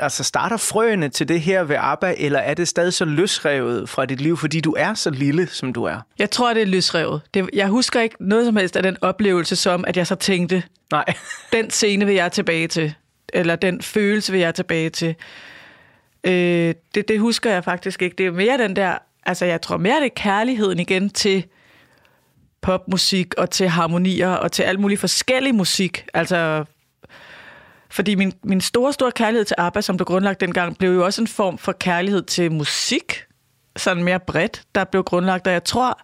altså starter frøene til det her ved ABBA, eller er det stadig så løsrevet fra dit liv, fordi du er så lille, som du er? Jeg tror, det er løsrevet. Jeg husker ikke noget som helst af den oplevelse som, at jeg så tænkte, nej, den scene vil jeg tilbage til, eller den følelse vil jeg tilbage til. Det husker jeg faktisk ikke. Det er mere den der, altså jeg tror mere, det er kærligheden igen til popmusik og til harmonier og til alt muligt forskellig musik, altså... Fordi min store, store kærlighed til ABBA, som blev grundlagt dengang, blev jo også en form for kærlighed til musik, sådan mere bredt, der blev grundlagt. Og jeg tror,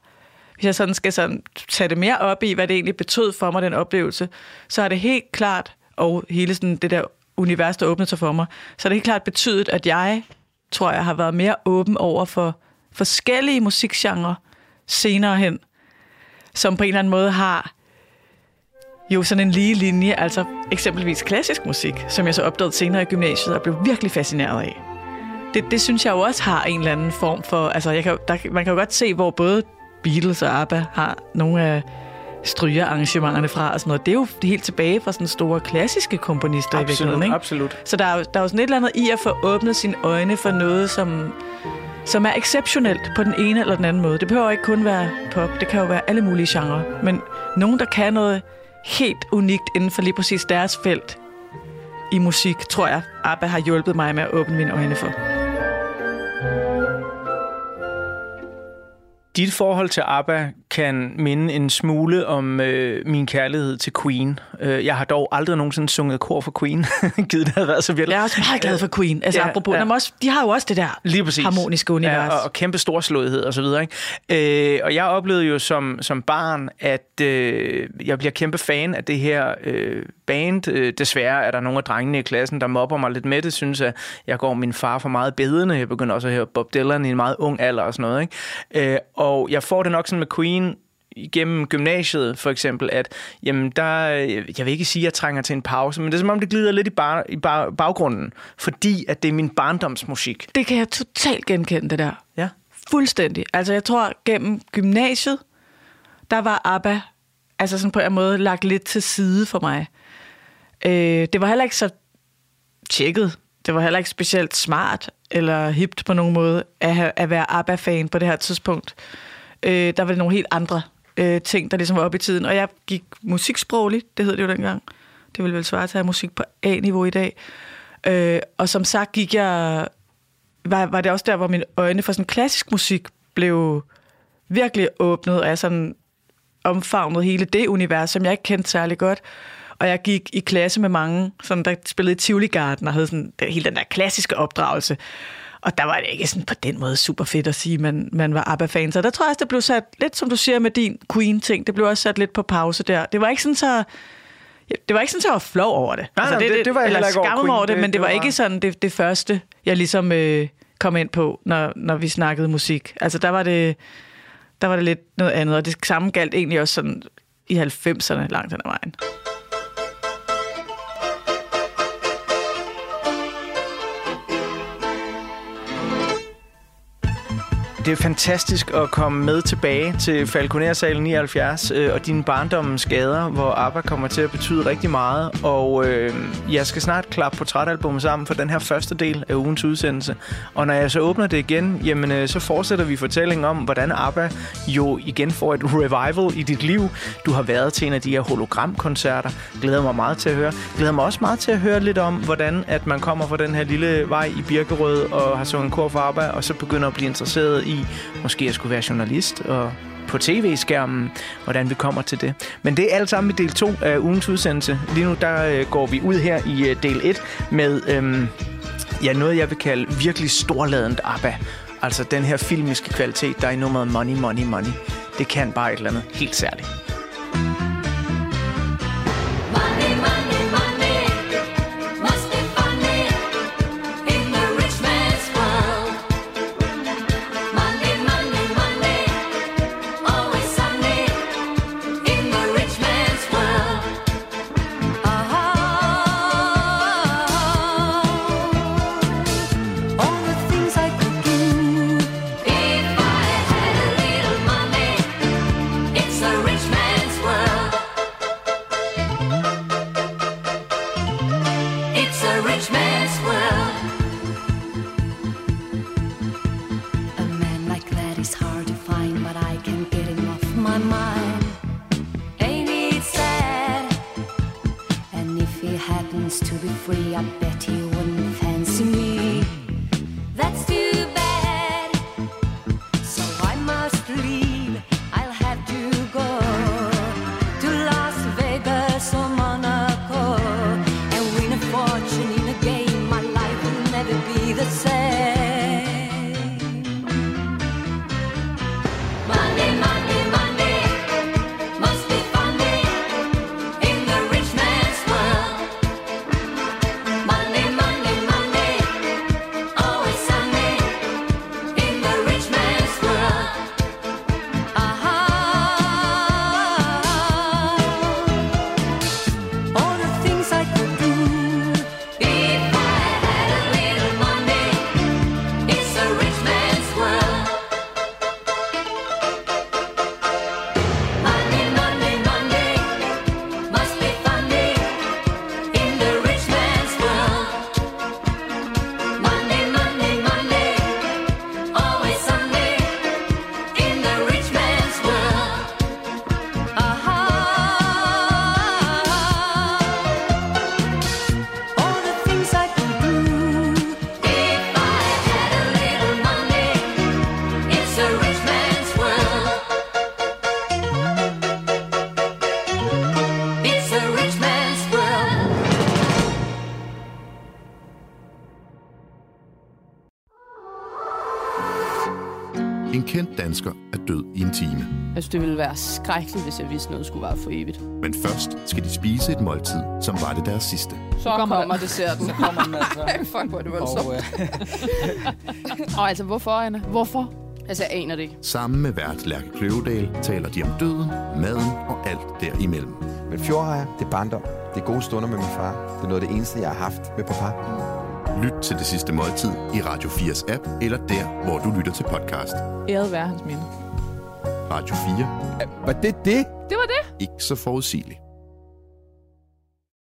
hvis jeg sådan skal sådan tage det mere op i, hvad det egentlig betød for mig, den oplevelse, så er det helt klart, og hele sådan det der univers, der åbnede sig for mig, så er det helt klart betydet, at jeg, tror jeg, har været mere åben over for forskellige musikgenrer senere hen, som på en eller anden måde har... Jo, sådan en lige linje, altså eksempelvis klassisk musik, som jeg så opdagede senere i gymnasiet og blev virkelig fascineret af. Det synes jeg jo også har en eller anden form for... Altså, man kan jo godt se, hvor både Beatles og ABBA har nogle af strygerarrangementerne fra og sådan noget. Det er jo helt tilbage fra sådan store klassiske komponister i virkeligheden, ikke? Absolut. Så der er jo sådan et eller andet i at få åbnet sine øjne for noget, som er exceptionelt på den ene eller den anden måde. Det behøver ikke kun være pop, det kan jo være alle mulige genrer. Men nogen, der kan noget... helt unikt inden for lige præcis deres felt i musik, tror jeg, ABBA har hjulpet mig med at åbne mine øjne for. Dit forhold til ABBA kan minde en smule om min kærlighed til Queen. Jeg har dog aldrig nogensinde sunget kor for Queen. Givet det havde været så vildt. Jeg er også meget glad for Queen. Altså, ja, apropos, ja. De har jo også det der harmoniske univers. Ja, og kæmpe storslåethed og så videre. Ikke? Og jeg oplevede jo som barn, at jeg bliver kæmpe fan af det her band. Desværre er der nogle af drengene i klassen, der mobber mig lidt med det. Synes, at jeg går min far for meget bedende. Jeg begynder også at høre Bob Dylan i en meget ung alder og sådan noget. Ikke? Og jeg får det nok sådan med Queen igennem gymnasiet, for eksempel, at jamen der, jeg vil ikke sige, at jeg trænger til en pause, men det er som om, det glider lidt i baggrunden, fordi at det er min barndomsmusik. Det kan jeg totalt genkende, det der. Ja. Fuldstændig. Altså, jeg tror, gennem gymnasiet, der var ABBA, altså sådan på en måde, lagt lidt til side for mig. Det var heller ikke så tjekket. Det var heller ikke specielt smart eller hipt på nogen måde at være ABBA-fan på det her tidspunkt. Der var nogle helt andre ting, der ligesom var oppe i tiden. Og jeg gik musiksprogligt, det hed det jo dengang. Det ville vel svare til at have musik på A-niveau i dag. Og som sagt gik jeg... Var det også der, hvor mine øjne for sådan klassisk musik blev virkelig åbnet, og jeg sådan omfavnede hele det univers, som jeg ikke kendte særlig godt. Og jeg gik i klasse med mange, sådan, der spillede i Tivoli Garden og havde sådan, hele den der klassiske opdragelse. Og der var det ikke sådan på den måde super fedt at sige, at man var ABBA-fan. Så der tror jeg også, det blev sat lidt, som du siger med din Queen-ting, det blev også sat lidt på pause der. Det var ikke sådan så... Det var ikke sådan, at jeg var flov over det. Nej, altså, det var heller ikke over Queen. Over det, men det var ikke sådan det første, jeg ligesom kom ind på, når vi snakkede musik. Altså der var det lidt noget andet, og det samme galt egentlig også sådan i 90'erne langt hen ad vejen. Det er fantastisk at komme med tilbage til Falconer Salen 79 og dine barndommens gader, hvor ABBA kommer til at betyde rigtig meget. Og jeg skal snart klappe portrætalbummet sammen for den her første del af ugens udsendelse. Og når jeg så åbner det igen, jamen, så fortsætter vi fortællingen om, hvordan ABBA jo igen får et revival i dit liv. Du har været til en af de her hologramkoncerter. Glæder mig meget til at høre. Glæder mig også meget til at høre lidt om, hvordan at man kommer fra den her lille vej i Birkerød og har sunget kor for ABBA, og så begynder at blive interesseret i, måske jeg skulle være journalist, og på tv-skærmen, hvordan vi kommer til det. Men det er alt sammen i del 2 af ugens udsendelse. Lige nu, der går vi ud her i del 1 med noget, jeg vil kalde virkelig storladent ABBA. Altså den her filmiske kvalitet, der er i nummeret Money, Money, Money. Det kan bare et eller andet helt særligt. Det ville være skrækkeligt, hvis jeg vidste, noget skulle være for evigt. Men først skal de spise et måltid, som var det deres sidste. Så kommer desserten. Så kommer den altså. Ej, fuck, hvor er det voldsomt. Og altså, hvorfor, Anna? Hvorfor? Altså, jeg aner det ikke. Sammen med vært Lærke Kløvedal taler de om døden, maden og alt derimellem. Men fjordrejer, det er barndom. Det er gode stunder med min far. Det er noget af det eneste, jeg har haft med papa. Lyt til Det Sidste Måltid i Radio 4's app, eller der, hvor du lytter til podcast. Æret være hans minde. Radio 4. Var det det? Det var det. Ikke så forudsigeligt.